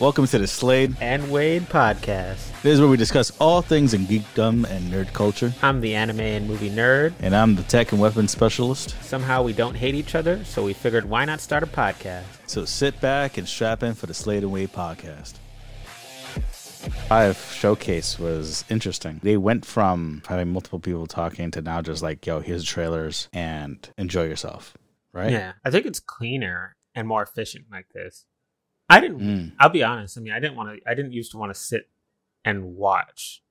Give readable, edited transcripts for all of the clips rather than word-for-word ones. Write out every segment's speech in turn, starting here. Welcome to the Slade and Wade podcast. This is where we discuss all things in geekdom and nerd culture. I'm the anime and movie nerd. And I'm the tech and weapons specialist. Somehow we don't hate each other, so we figured why not start a podcast? So sit back and strap in for the Slade and Wade podcast. 5 showcase was interesting. They went from having multiple people talking to now just like, yo, here's trailers and enjoy yourself, right? Yeah, I think it's cleaner and more efficient like this. I didn't. I'll be honest. I mean, I didn't used to want to sit and watch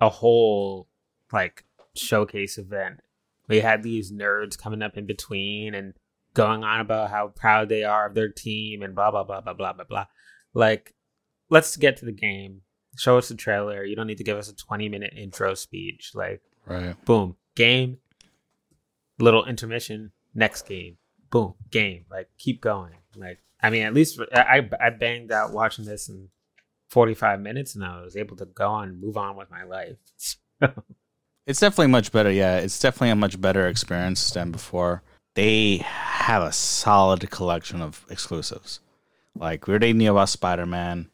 a whole like showcase event. We had these nerds coming up in between and going on about how proud they are of their team and blah blah blah blah blah blah blah. Like, let's get to the game. Show us the trailer. You don't need to give us a 20-minute intro speech. Like, right. Boom, game. Little intermission. Next game. Boom, game. Like, keep going. Like. I mean, at least I banged out watching this in 45 minutes, and I was able to go on and move on with my life. It's definitely much better, yeah. It's definitely a much better experience than before. They have a solid collection of exclusives. Like, we already knew about Spider-Man.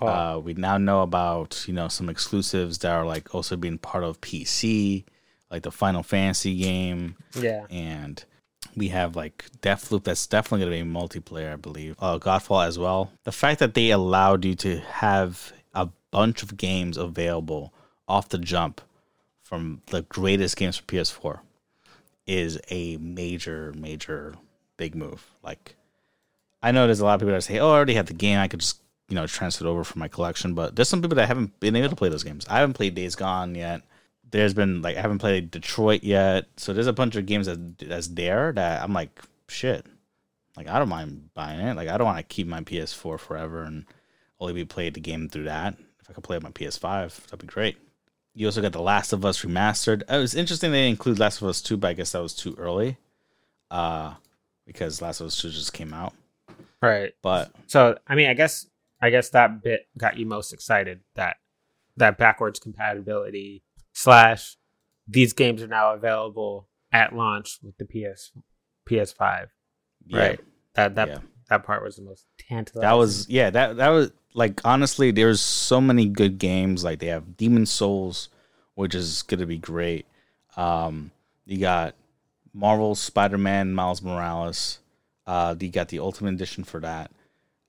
Wow. We now know about, you know, some exclusives that are, like, also being part of PC, like the Final Fantasy game. Yeah. And... we have like Deathloop, that's definitely going to be multiplayer, I believe. Godfall as well. The fact that they allowed you to have a bunch of games available off the jump from the greatest games for PS4 is a major, major big move. Like, I know there's a lot of people that say, oh, I already have the game. I could just, you know, transfer it over from my collection. But there's some people that haven't been able to play those games. I haven't played Days Gone yet. There's been, like, I haven't played Detroit yet. So there's a bunch of games that's there that I'm like, shit. Like, I don't mind buying it. Like, I don't want to keep my PS4 forever and only be played the game through that. If I could play it on my PS5, that'd be great. You also got The Last of Us Remastered. It was interesting they include Last of Us 2, but I guess that was too early. Because Last of Us 2 just came out. Right. But so, I mean, I guess that bit got you most excited, that backwards compatibility... / these games are now available at launch with the PS5. Yeah. Right. That part was the most tantalizing. That was like, honestly, there's so many good games. Like, they have Demon's Souls, which is gonna be great. You got Marvel's Spider-Man, Miles Morales. You got the Ultimate Edition for that.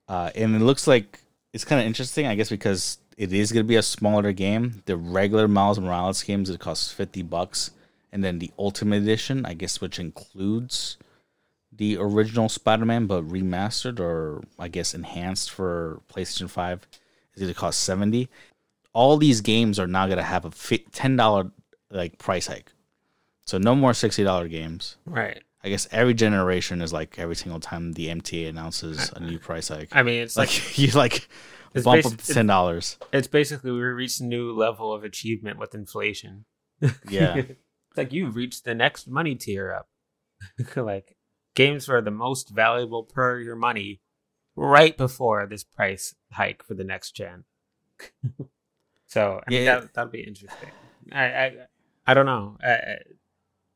And it looks like it's kinda interesting, I guess, because it is going to be a smaller game. The regular Miles Morales games, it costs $50. And then the Ultimate Edition, I guess, which includes the original Spider-Man, but remastered or, I guess, enhanced for PlayStation 5, is going to cost $70. All these games are now going to have a $10 like price hike. So no more $60 games. Right. I guess every generation is like every single time the MTA announces a new price hike. I mean, it's like you like... It's bump up to $10. It's basically we reached a new level of achievement with inflation. Yeah. It's like you've reached the next money tier up. Like, games were the most valuable per your money right before this price hike for the next gen. So, I mean, yeah. That'll be interesting. I don't know.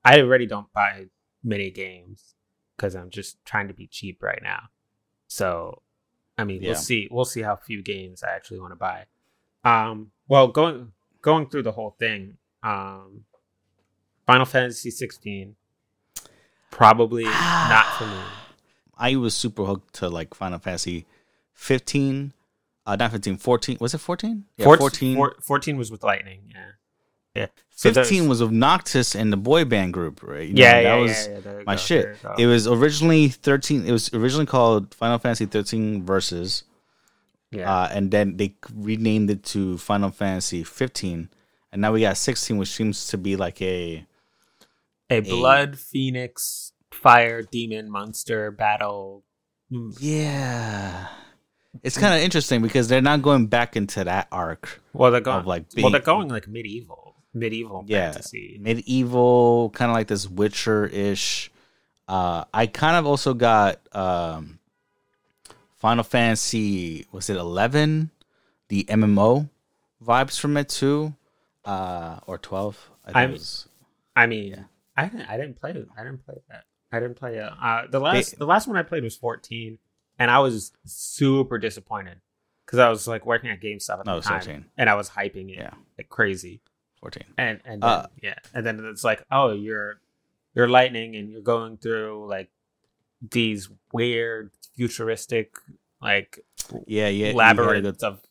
I already don't buy many games because I'm just trying to be cheap right now. So... I mean, yeah. We'll see how few games I actually want to buy. Well, going through the whole thing, Final Fantasy 16, probably not for me. I was super hooked to like Final Fantasy 15, not 15, 14. Was it 14? Yeah, 14. 14 was with Lightning. Yeah. So 15 was with Noctis and the boy band group, right? You know, that was my shit. It was originally 13. It was originally called Final Fantasy 13 Versus. Yeah. And then they renamed it to Final Fantasy 15. And now we got 16, which seems to be like a blood phoenix fire demon monster battle. Yeah. It's kind of interesting because they're not going back into that arc. Well, they're going they're going like medieval fantasy. Medieval, kind of like this Witcher-ish. I kind of also got Final Fantasy, was it 11? The MMO vibes from it too, or 12? I mean, yeah. I didn't play that. The last one I played was 14. And I was super disappointed. because I was like working at GameStop at the time, 13. And I was hyping it like crazy. 14. And then, and then it's like, oh, you're Lightning, and you're going through like these weird futuristic like labyrinths of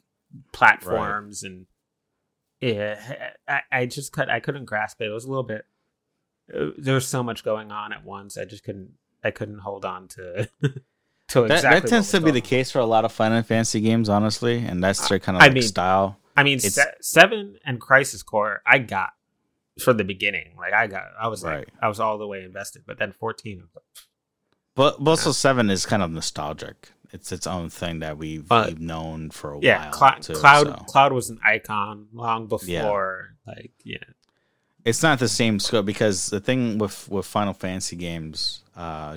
platforms, right. And I just couldn't grasp it. It was a little bit. There was so much going on at once. I just couldn't hold on to. That tends to be the case for a lot of Final Fantasy games, honestly, and that's their kind of style. I mean, 7 and Crisis Core, I got from the beginning. Like I was all the way invested. But then 14, but also 7 is kind of nostalgic. It's its own thing that we've known for a while. Cloud was an icon long before. It's not the same scope because the thing with Final Fantasy games,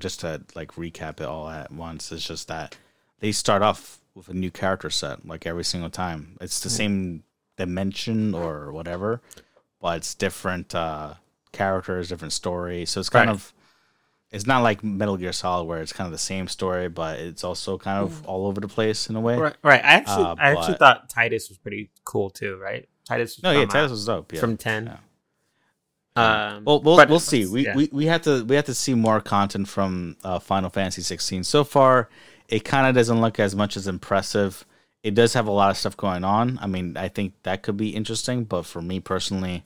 just to like recap it all at once, is just that they start off with a new character set like every single time. It's the same dimension or whatever, but it's different characters, different story. So it's kind of, it's not like Metal Gear Solid where it's kind of the same story, but it's also kind of all over the place in a way. Right. I actually thought Titus was pretty cool too. Right. Titus was dope. Yeah. From 10. Yeah. We'll see. We have to see more content from Final Fantasy 16. So far, it kind of doesn't look as much as impressive. It does have a lot of stuff going on. I mean, I think that could be interesting, but for me personally,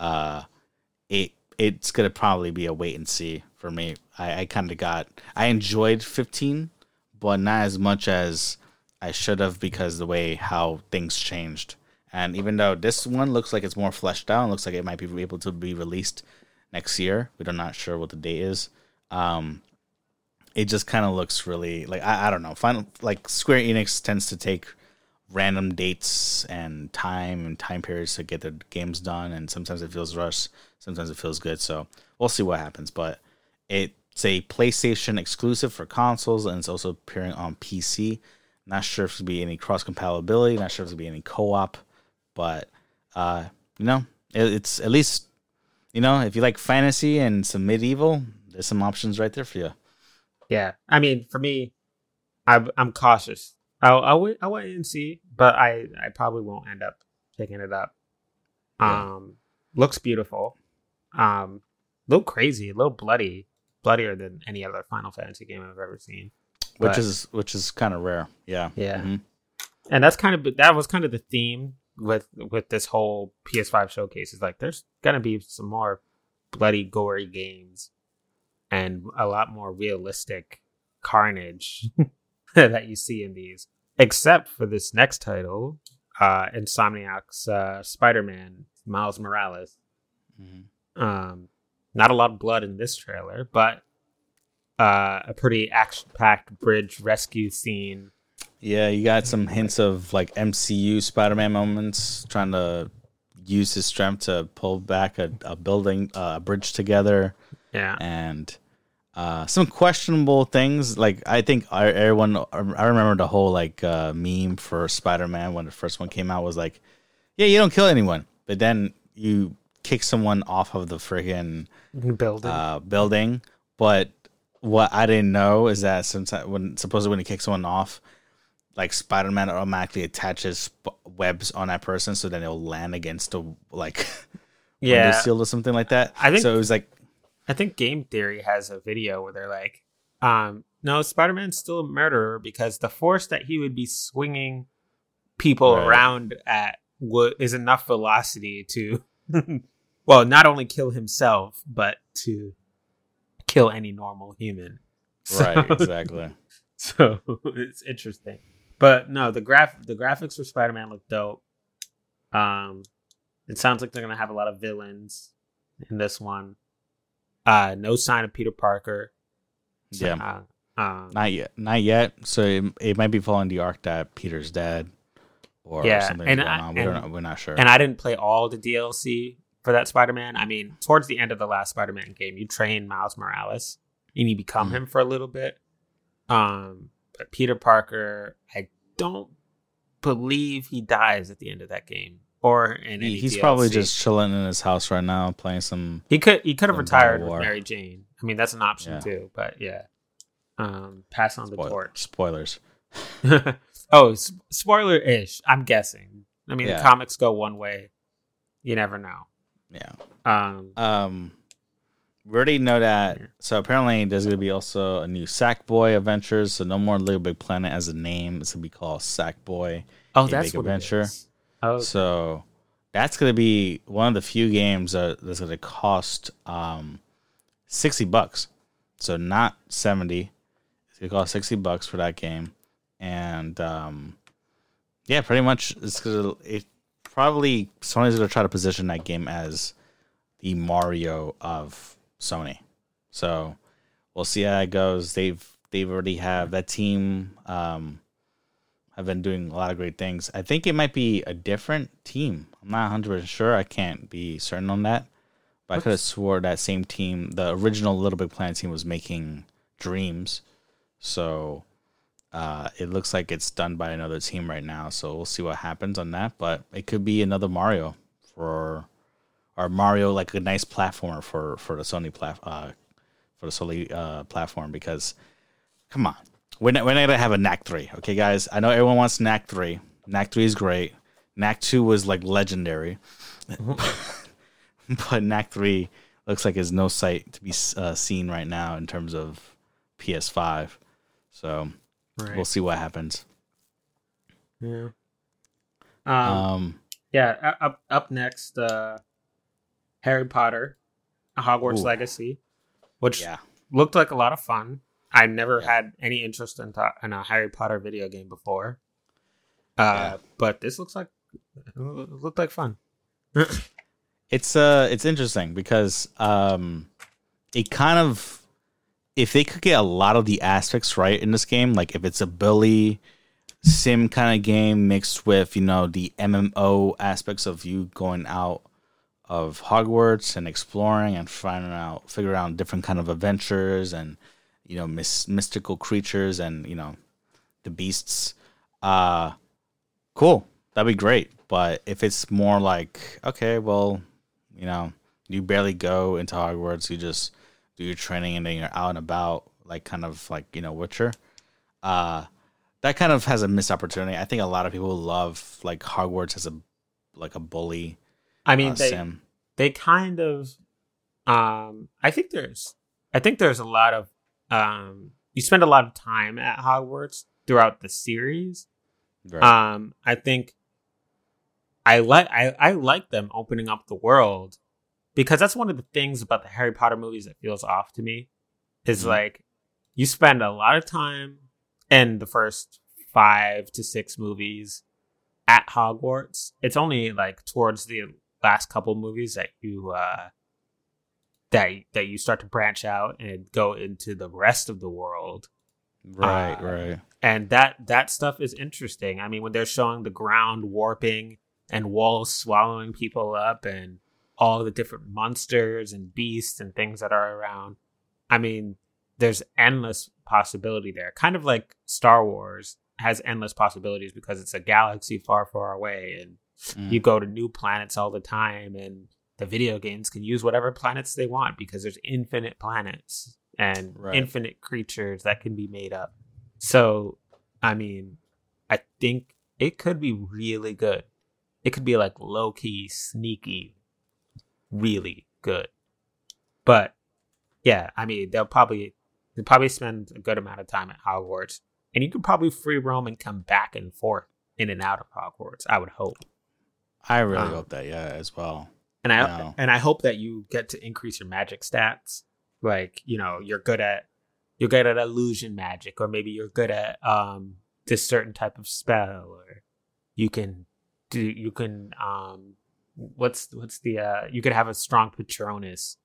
it's gonna probably be a wait and see for me. I enjoyed 15, but not as much as I should have because of the way how things changed. And even though this one looks like it's more fleshed out, looks like it might be able to be released next year. We're not sure what the date is. It just kind of looks really like I don't know. Square Enix tends to take random dates and time periods to get their games done, and sometimes it feels rushed, sometimes it feels good. So we'll see what happens. But it's a PlayStation exclusive for consoles, and it's also appearing on PC. Not sure if there'll be any cross compatibility. Not sure if there'll be any co-op. But, it's at least, if you like fantasy and some medieval, there's some options right there for you. Yeah. I mean, for me, I'm cautious. I'll wait and see, but I probably won't end up picking it up. Looks beautiful. A little crazy, a little bloody. Bloodier than any other Final Fantasy game I've ever seen. Which is kind of rare. Yeah. Yeah. Mm-hmm. And that was kind of the theme with this whole PS5 showcase, is like there's gonna be some more bloody, gory games and a lot more realistic carnage that you see in these, except for this next title, Insomniac's Spider-Man, Miles Morales. Mm-hmm. Not a lot of blood in this trailer, but a pretty action-packed bridge rescue scene. Yeah, you got some hints of like MCU Spider-Man moments, trying to use his strength to pull back a building, a bridge together. Yeah, and some questionable things. Like I think everyone, I remember the whole like meme for Spider-Man when the first one came out was like, "Yeah, you don't kill anyone, but then you kick someone off of the friggin' building." But what I didn't know is that sometimes when you kick someone off, like Spider-Man automatically attaches webs on that person, so then it'll land against the window seal or something like that. I think so. It was like, I think Game Theory has a video where they're like, "No, Spider-Man's still a murderer because the force that he would be swinging people around at is enough velocity to, not only kill himself but to kill any normal human." Right. Exactly. So it's interesting. But no, the graphics for Spider-Man look dope. It sounds like they're gonna have a lot of villains in this one. No sign of Peter Parker. So, yeah, not yet. So it might be following the arc that Peter's dead, or something going on. We're not sure. And I didn't play all the DLC for that Spider-Man. I mean, towards the end of the last Spider-Man game, you train Miles Morales and you become him for a little bit. But Peter Parker, I don't believe he dies at the end of that game, or in any he's DLC. Probably just chilling in his house right now playing some. He could have retired with Mary Jane. I mean, that's an option too. But pass on the torch. Spoilers. Oh, spoiler-ish, I'm guessing. I mean, yeah. The comics go one way. You never know. Yeah. We already know that. So apparently there's going to be also a new Sackboy Adventures. So no more Little Big Planet as a name. It's going to be called Sackboy. Oh, that's Big Adventure. It is. Oh, okay. So that's going to be one of the few games that's going to cost $60. So not 70. It's going to cost $60 for that game. And yeah, pretty much it's gonna, it probably Sony's gonna try to position that game as the Mario of Sony. So we'll see how that goes. They've already have that team have been doing a lot of great things. I think it might be a different team. I'm not 100% sure. I can't be certain on that. But I could have swore that same team, the original Little Big Planet team, was making Dreams. So it looks like it's done by another team right now, so we'll see what happens on that. But it could be another Mario like a nice platformer for the Sony platform. Because, come on, we're not gonna have a Knack 3, okay, guys? I know everyone wants Knack 3. Knack 3 is great. Knack 2 was like legendary, but Knack 3 looks like is no sight to be seen right now in terms of PS5. So. Right. We'll see what happens. Yeah. Yeah. Up next, Harry Potter, Hogwarts Legacy, which looked like a lot of fun. I never had any interest in a Harry Potter video game before, but this looked like fun. It's interesting because it kind of. If they could get a lot of the aspects right in this game, like if it's a Billy sim kind of game mixed with, the MMO aspects of you going out of Hogwarts and exploring and figuring out different kind of adventures and, mystical creatures and, the beasts. Cool. That'd be great. But if it's more like, okay, well, you barely go into Hogwarts. You just do your training and then you're out and about, like kind of like, Witcher. That kind of has a missed opportunity. I think a lot of people love like Hogwarts as a bully. I mean, they kind of, I think there's a lot of, you spend a lot of time at Hogwarts throughout the series. Right. I think I like them opening up the world. Because that's one of the things about the Harry Potter movies that feels off to me. Is like, you spend a lot of time in the first 5 to 6 movies at Hogwarts. It's only like towards the last couple movies that you you start to branch out and go into the rest of the world. Right, right. And that stuff is interesting. I mean, when they're showing the ground warping and walls swallowing people up and all the different monsters and beasts and things that are around. I mean, there's endless possibility there. Kind of like Star Wars has endless possibilities because it's a galaxy far, far away. And you go to new planets all the time. And the video games can use whatever planets they want because there's infinite planets and infinite creatures that can be made up. So, I mean, I think it could be really good. It could be like low-key, sneaky, really good. But yeah, I mean, they'll probably spend a good amount of time at Hogwarts, and you could probably free roam and come back and forth in and out of Hogwarts. I would hope. I really hope that as well. And I hope that you get to increase your magic stats. Like, you're good at illusion magic, or maybe you're good at this certain type of spell, or you can you could have a strong Patronus,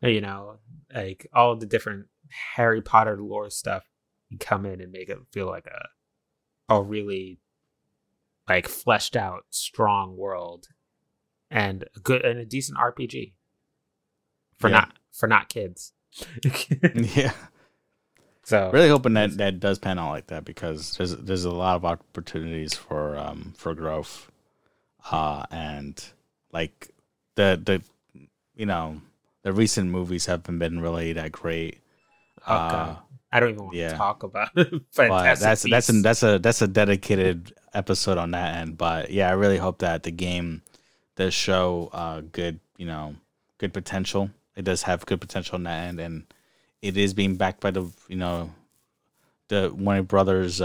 like all the different Harry Potter lore stuff. You come in and make it feel like a really like fleshed out strong world and a decent RPG for not kids. Yeah. So really hoping that does pan out like that, because there's a lot of opportunities for growth, and like the recent movies haven't been really that great. I don't even want to talk about it. That's a dedicated episode on that end. But yeah, I really hope that the game does show good potential. It does have good potential on that end, and it is being backed by the Warner Brothers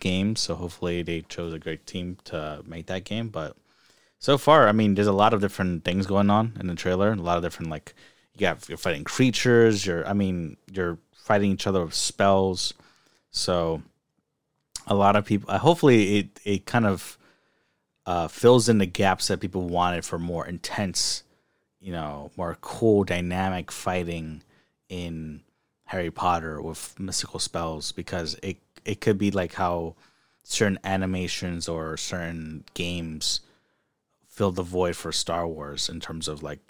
game. So hopefully they chose a great team to make that game. But so far, I mean, there's a lot of different things going on in the trailer. A lot of different, like, you're fighting creatures. You're fighting each other with spells. So a lot of people, hopefully it kind of fills in the gaps that people wanted for more intense, more cool, dynamic fighting in Harry Potter with mystical spells, because it could be like how certain animations or certain games filled the void for Star Wars in terms of, like,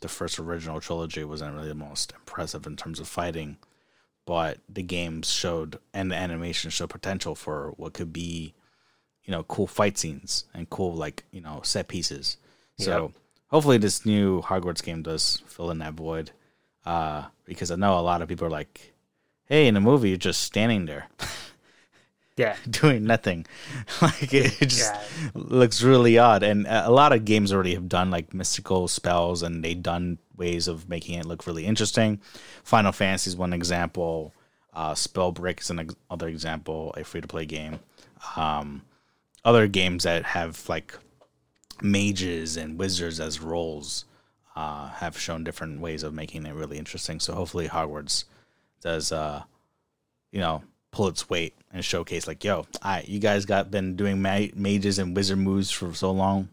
the first original trilogy wasn't really the most impressive in terms of fighting, but the games showed and the animation showed potential for what could be, cool fight scenes and cool, set pieces. So hopefully this new Hogwarts game does fill in that void. Because I know a lot of people are like, hey, in a movie, you're just standing there. Doing nothing. It just looks really odd. And a lot of games already have done, like, mystical spells, and they've done ways of making it look really interesting. Final Fantasy is one example. Spellbreak is another example, a free-to-play game. Other games that have, like, mages and wizards as roles have shown different ways of making it really interesting. So hopefully Hogwarts does, pull its weight and showcase, like, you guys been doing mages and wizard moves for so long.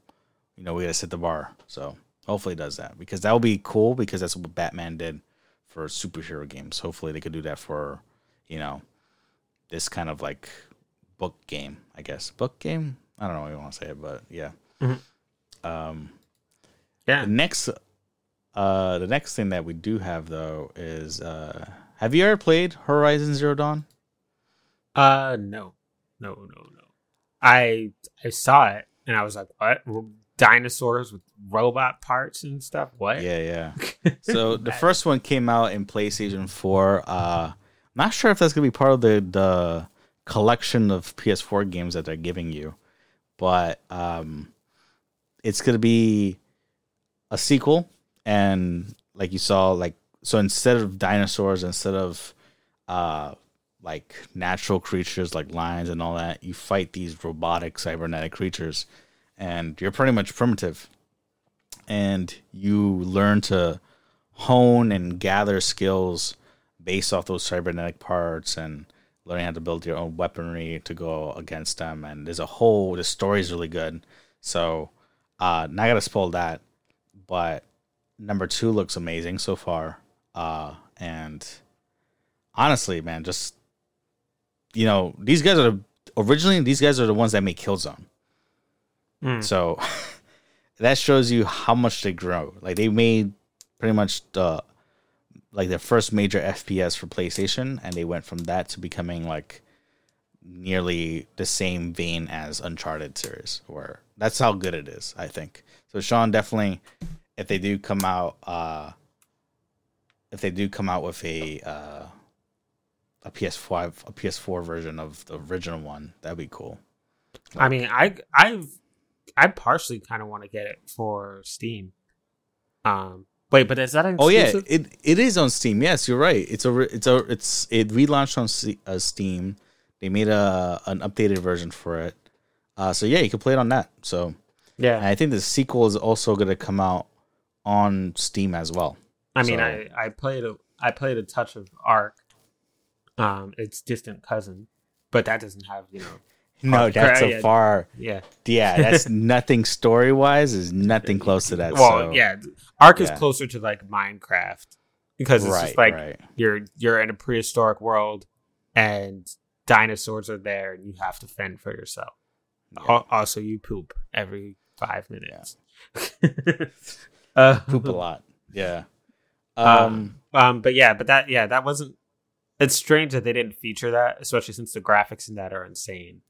We got to set the bar. So hopefully it does that, because that will be cool, because that's what Batman did for superhero games. Hopefully they could do that for, this kind of, like, book game, I guess. Book game? I don't know what you want to say it, but yeah. Mm-hmm. The next thing that we do have, though, is have you ever played Horizon Zero Dawn? No. I saw it and I was like, what? Dinosaurs with robot parts and stuff? What? Yeah. So the first one came out in PlayStation 4. Not sure if that's gonna be part of the collection of PS4 games that they're giving you, but it's gonna be a sequel, and like you saw, like, so instead of dinosaurs, instead of like natural creatures like lions and all that, you fight these robotic cybernetic creatures, and you're pretty much primitive, and you learn to hone and gather skills based off those cybernetic parts, and learning how to build your own weaponry to go against them. And there's the story's really good. So not gonna spoil that. But number 2 looks amazing so far. And honestly, man, just, these guys are the ones that made Killzone. So that shows you how much they grow. Like, they made pretty much their first major FPS for PlayStation, and they went from that to becoming, like, nearly the same vein as Uncharted series, where that's how good it is, I think. So Sean, definitely, if they do come out, with a PS4 version of the original one, that'd be cool. Like, I mean, I partially kind of want to get it for Steam. But is that exclusive? Oh yeah, it is on Steam. Yes, you're right. It relaunched on Steam. They made an updated version for it. So yeah, you can play it on that. So yeah, and I think the sequel is also going to come out on Steam as well. I played a touch of Ark, its distant cousin, but that doesn't have that's nothing story wise is nothing close to that. Well, so, yeah, Ark is closer to, like, Minecraft, because it's you're in a prehistoric world and dinosaurs are there and you have to fend for yourself. Yeah. Also, you poop every 5 minutes. Yeah. Poop a lot. Yeah. But that wasn't. It's strange that they didn't feature that, especially since the graphics in that are insane.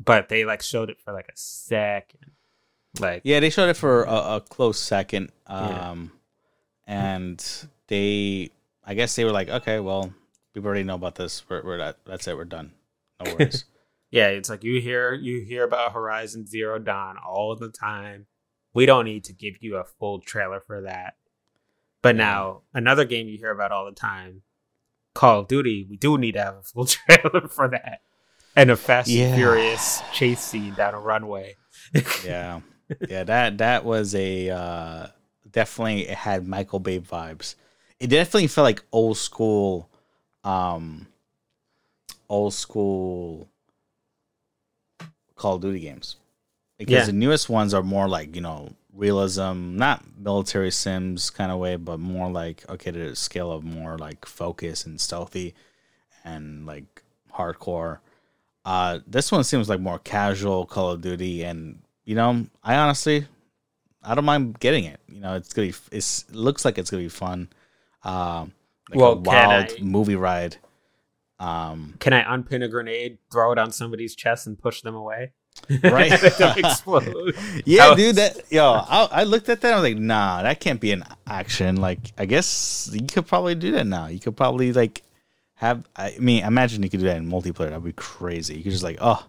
But they, like, showed it for, like, a second. Like, yeah, they showed it for a close second. And they, I guess, they were like, okay, well, people already know about this. That's it. We're done. No worries. Yeah, it's like you hear about Horizon Zero Dawn all the time. We don't need to give you a full trailer for that. But now another game you hear about all the time, Call of Duty, we do need to have a full trailer for that. And a fast and furious chase scene down a runway. Yeah. Yeah, that was a definitely it had Michael Bay vibes. It definitely felt like old school Call of Duty games. Because the newest ones are more like, you know, realism, not military sims kind of way, but more like, okay, to the scale of more like focus and stealthy and like hardcore. This one seems like more casual Call of Duty, and you know, I don't mind getting it. You know, it looks like it's gonna be fun. A wild movie ride. Can I unpin a grenade, throw it on somebody's chest, and push them away? Right, don't explode. Yeah, dude. I looked at that. I was like, nah, that can't be an action. Like, I guess you could probably do that now. You could probably like have. I mean, imagine you could do that in multiplayer. That'd be crazy. You could just like, oh,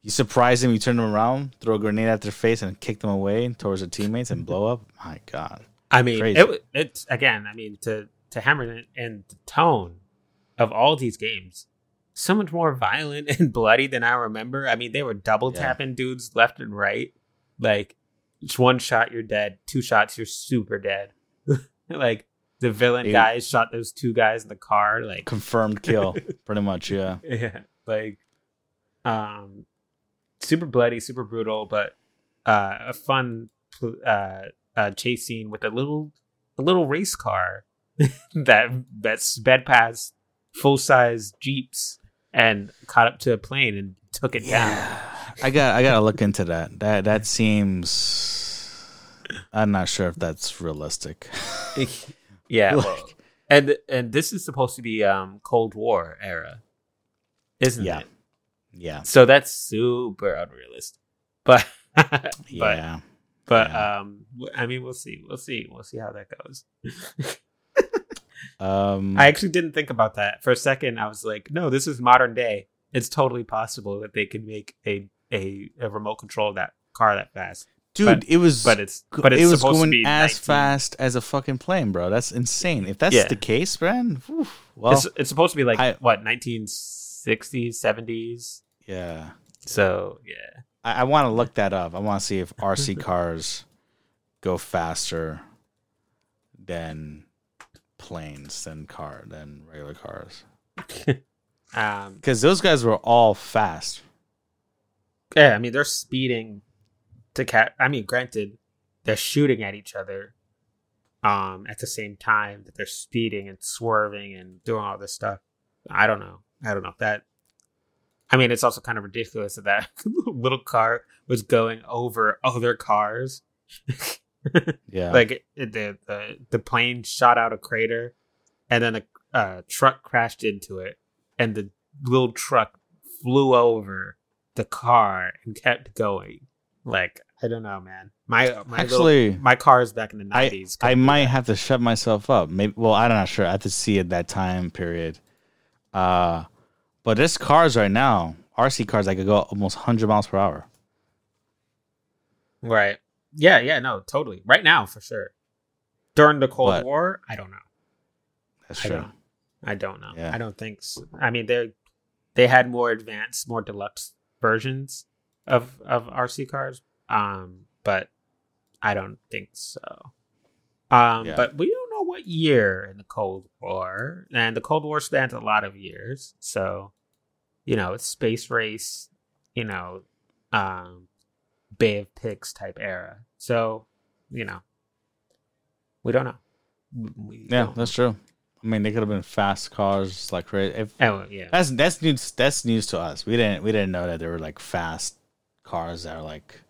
you surprise them, you turn them around, throw a grenade at their face, and kick them away towards their teammates and blow up. My God. I mean, it's again. I mean, to hammer it in the tone of all these games. So much more violent and bloody than I remember. I mean, they were double tapping dudes left and right. Like, just one shot, you're dead. Two shots, you're super dead. Like, the villain guys shot those two guys in the car. Like, confirmed kill, pretty much. Yeah, yeah. Like, super bloody, super brutal, but a fun chase scene with a little race car that sped past full-size Jeeps and caught up to a plane and took it down. I gotta look into that. That seems, I'm not sure if that's realistic. Yeah, like, well, and this is supposed to be Cold War era, isn't it? Yeah. So that's super unrealistic. But I mean, we'll see how that goes. I actually didn't think about that for a second. I was like, no, this is modern day. It's totally possible that they could make a remote control of that car that fast, dude. It was supposed going to be as 19. Fast as a fucking plane, bro. That's insane. If that's the case, man. Whew, well, it's supposed to be like 1960s, 70s. Yeah. So yeah, I want to look that up. I want to see if RC cars go faster than planes than regular cars, because those guys were all fast. Yeah, I mean, they're speeding to I mean, granted, they're shooting at each other at the same time that they're speeding and swerving and doing all this stuff. I don't know if that, I mean, it's also kind of ridiculous that little car was going over other cars. Yeah, like the plane shot out a crater, and then a truck crashed into it, and the little truck flew over the car and kept going. Like, I don't know, man. My car is back in the 90s. I might have to shut myself up. Maybe. Well, I'm not sure. I have to see it that time period. But there's cars right now, RC cars that could go almost 100 miles per hour. Right. Yeah, no, totally. Right now, for sure. During the Cold War, I don't know. That's true. I don't know. Yeah. I don't think so. I mean, they had more advanced, more deluxe versions of RC cars, but I don't think so. But we don't know what year in the Cold War, and the Cold War spans a lot of years. So, you know, it's space race, you know, Bay of Pigs type era. So, you know, we don't know. That's true. I mean, they could have been fast cars, like crazy. That's news to us. We didn't know that there were like fast cars that are like,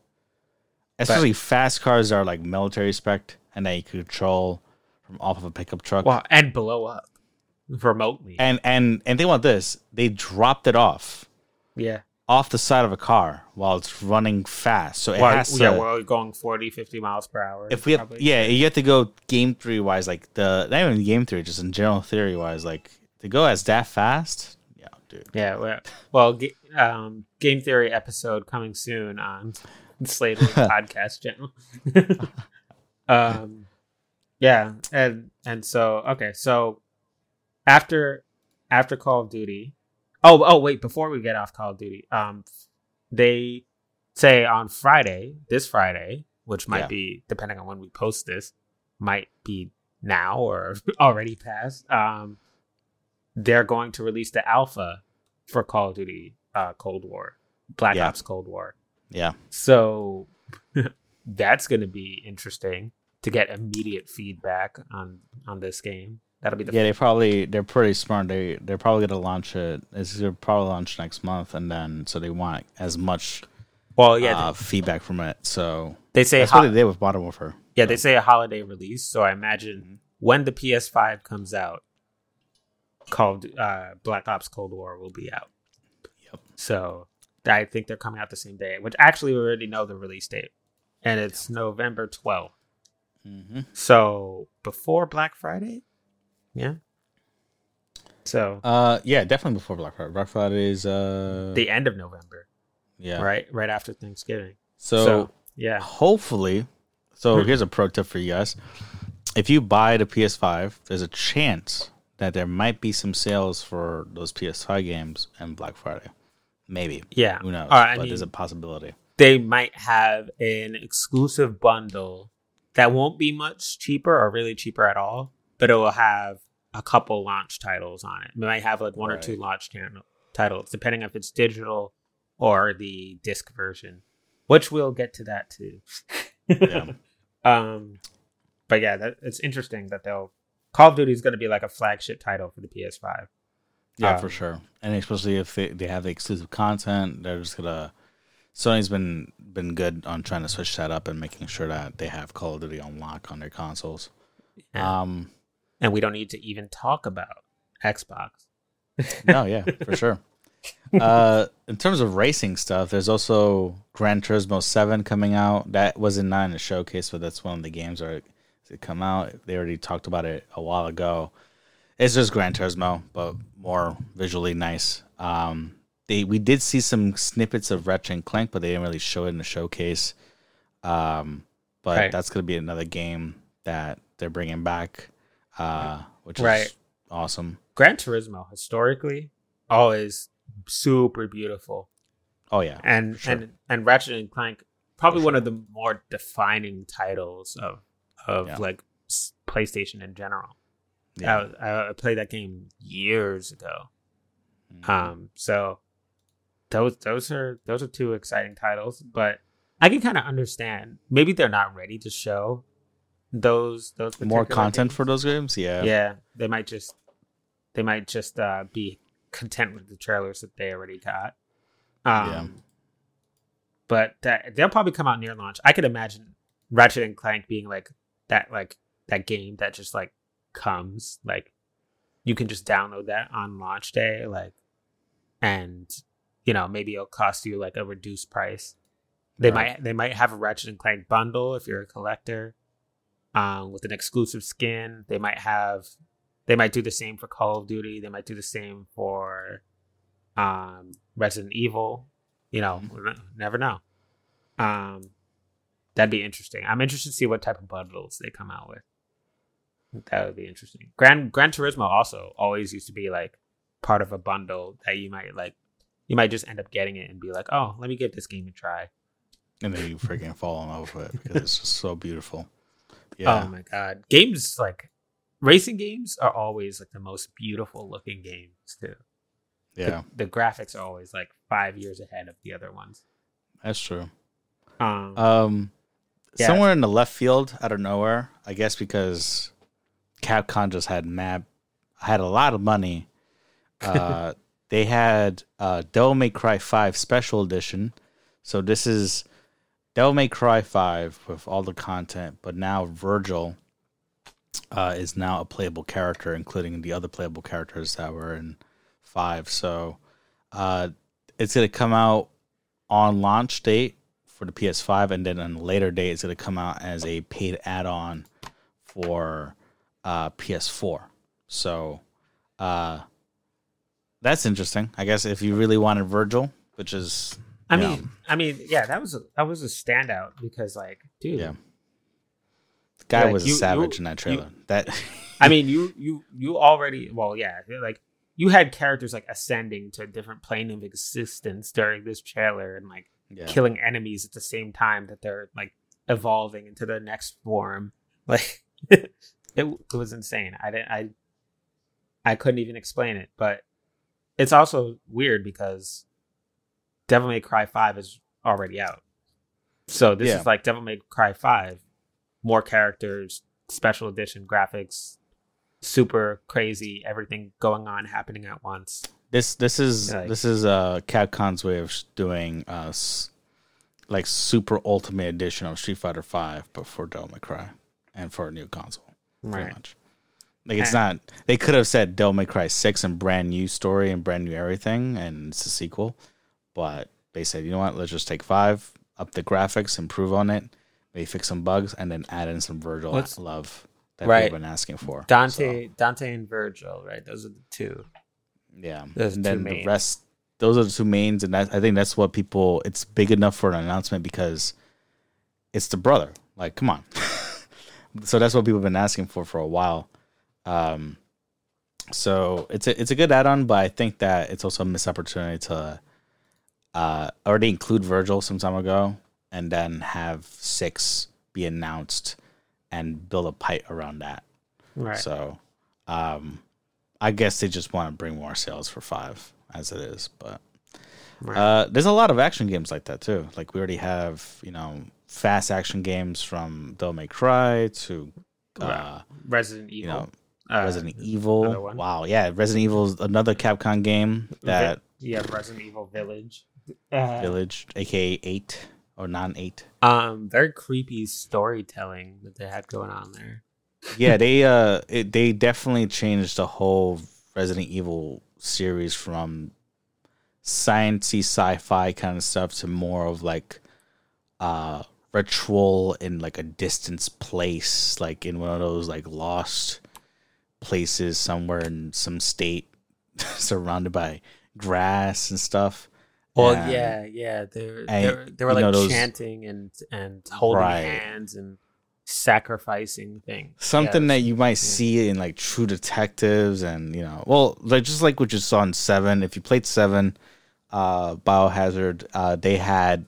especially fast cars that are like military spec and that you could control from off of a pickup truck. Well, and blow up remotely. And think about this: they dropped it off. Yeah. Off the side of a car while it's running fast. So it has to... Yeah, we're going 40, 50 miles per hour. If we have, you have to go game theory-wise, like not even game theory, just in general theory-wise, like to go as that fast. Yeah, dude. Yeah. Well, Game Theory episode coming soon on the Slade and Wade podcast channel. Yeah, and so okay, so after Call of Duty. Oh wait, before we get off Call of Duty, they say on Friday, this Friday, which might be, depending on when we post this, might be now or already past, they're going to release the alpha for Call of Duty Cold War, Black Ops Cold War. Yeah. So that's going to be interesting to get immediate feedback on this game. That'll be the they're pretty smart. They're probably going to launch it. It's going to probably launch next month, and then so they want as much feedback from it. So they say that's what they did with Modern Warfare. Yeah, they say a holiday release. So I imagine when the PS5 comes out, called Black Ops Cold War will be out. Yep. So I think they're coming out the same day, which actually we already know the release date, and it's November 12th. Mm-hmm. So before Black Friday, So definitely before Black Friday. Black Friday is the end of November. Yeah, right after Thanksgiving. So yeah, hopefully. So here's a pro tip for you guys: if you buy the PS5, there's a chance that there might be some sales for those PS5 games and Black Friday. Maybe. Yeah. Who knows? But there's a possibility. They might have an exclusive bundle that won't be much cheaper or really cheaper at all, but it will have a couple launch titles on it. It might have like one or two launch titles, depending if it's digital or the disc version, which we'll get to that too. Yeah. But yeah, it's interesting that they'll... Call of Duty is going to be like a flagship title for the PS5. Yeah, for sure. And especially if they have the exclusive content, they're just going to... Sony's been good on trying to switch that up and making sure that they have Call of Duty on lock on their consoles. Yeah. And we don't need to even talk about Xbox. No, yeah, for sure. In terms of racing stuff, there's also Gran Turismo 7 coming out. That wasn't not in the showcase, but that's one of the games that come out. They already talked about it a while ago. It's just Gran Turismo, but more visually nice. We did see some snippets of Ratchet and Clank, but they didn't really show it in the showcase. But that's going to be another game that they're bringing back, which is awesome. Gran Turismo historically always super beautiful. Oh yeah, and sure. and Ratchet and Clank probably one of the more defining titles of like PlayStation in general. Yeah. I played that game years ago. Mm-hmm. So those are two exciting titles, but I can kind of understand maybe they're not ready to show those more content games. For those games. Yeah, they might just be content with the trailers that they already got. But they'll probably come out near launch. I could imagine Ratchet and Clank being like that game that just like comes, like you can just download that on launch day, like, and you know, maybe it'll cost you like a reduced price. They might have a Ratchet and Clank bundle if you're a collector, with an exclusive skin. They might do the same for Call of Duty. They might do the same for Resident Evil. You know, never know. That'd be interesting. I'm interested to see what type of bundles they come out with. That would be interesting. Gran Turismo also always used to be like part of a bundle that you might just end up getting it and be like, oh, let me give this game a try. And then you freaking fall in love with it because it's just so beautiful. Yeah. Oh my God. Games like racing games are always like the most beautiful looking games too. Yeah. The graphics are always like 5 years ahead of the other ones. That's true. Somewhere in the left field, out of nowhere, I guess, because Capcom just had a lot of money. They had Devil May Cry 5 Special Edition. So this is Devil May Cry 5 with all the content, but now Virgil is now a playable character, including the other playable characters that were in 5. So it's going to come out on launch date for the PS5, and then on a later date it's going to come out as a paid add-on for PS4. So That's interesting. I guess if you really wanted Virgil, which is, I mean, that was a standout because, like, dude, yeah. The guy was a savage in that trailer. You already you had characters like ascending to a different plane of existence during this trailer and like killing enemies at the same time that they're like evolving into their next form. Like it was insane. I couldn't even explain it, but it's also weird because Devil May Cry 5 is already out. So this is like Devil May Cry 5, more characters, special edition graphics, super crazy, everything going on happening at once. This is Capcom's way of doing like super ultimate edition of Street Fighter 5 but for Devil May Cry and for a new console. Right. Pretty much. Like it's not, they could have said Devil May Cry 6 and brand new story and brand new everything and it's a sequel. But they said, you know what? Let's just take 5, up the graphics, improve on it, maybe fix some bugs, and then add in some Virgil love that people have been asking for. Dante, and Virgil, right? Those are the two. Yeah, and then the rest. Those are the two mains, and I think that's what people. It's big enough for an announcement because it's the brother. Like, come on. So that's what people have been asking for a while. So it's a good add-on, but I think that it's also a missed opportunity to. Already include Virgil some time ago and then have 6 be announced and build a pipe around that. Right. So I guess they just want to bring more sales for 5 as it is. But there's a lot of action games like that too. Like we already have, fast action games from Devil May Cry to Resident Evil. Resident Evil. Wow. Yeah. Resident Evil is another Capcom game that. Yeah. Resident Evil Village. AKA 8 or non-8. Very creepy storytelling that they had going on there. Yeah, they definitely changed the whole Resident Evil series from science-y sci-fi kind of stuff to more of like ritual in like a distance place, like in one of those like lost places somewhere in some state surrounded by grass and stuff. Well, yeah. They were like chanting and holding hands and sacrificing things. Something that you might see in like True Detectives and, just like what you saw in 7. If you played 7, Biohazard, they had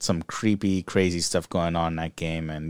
some creepy, crazy stuff going on in that game. And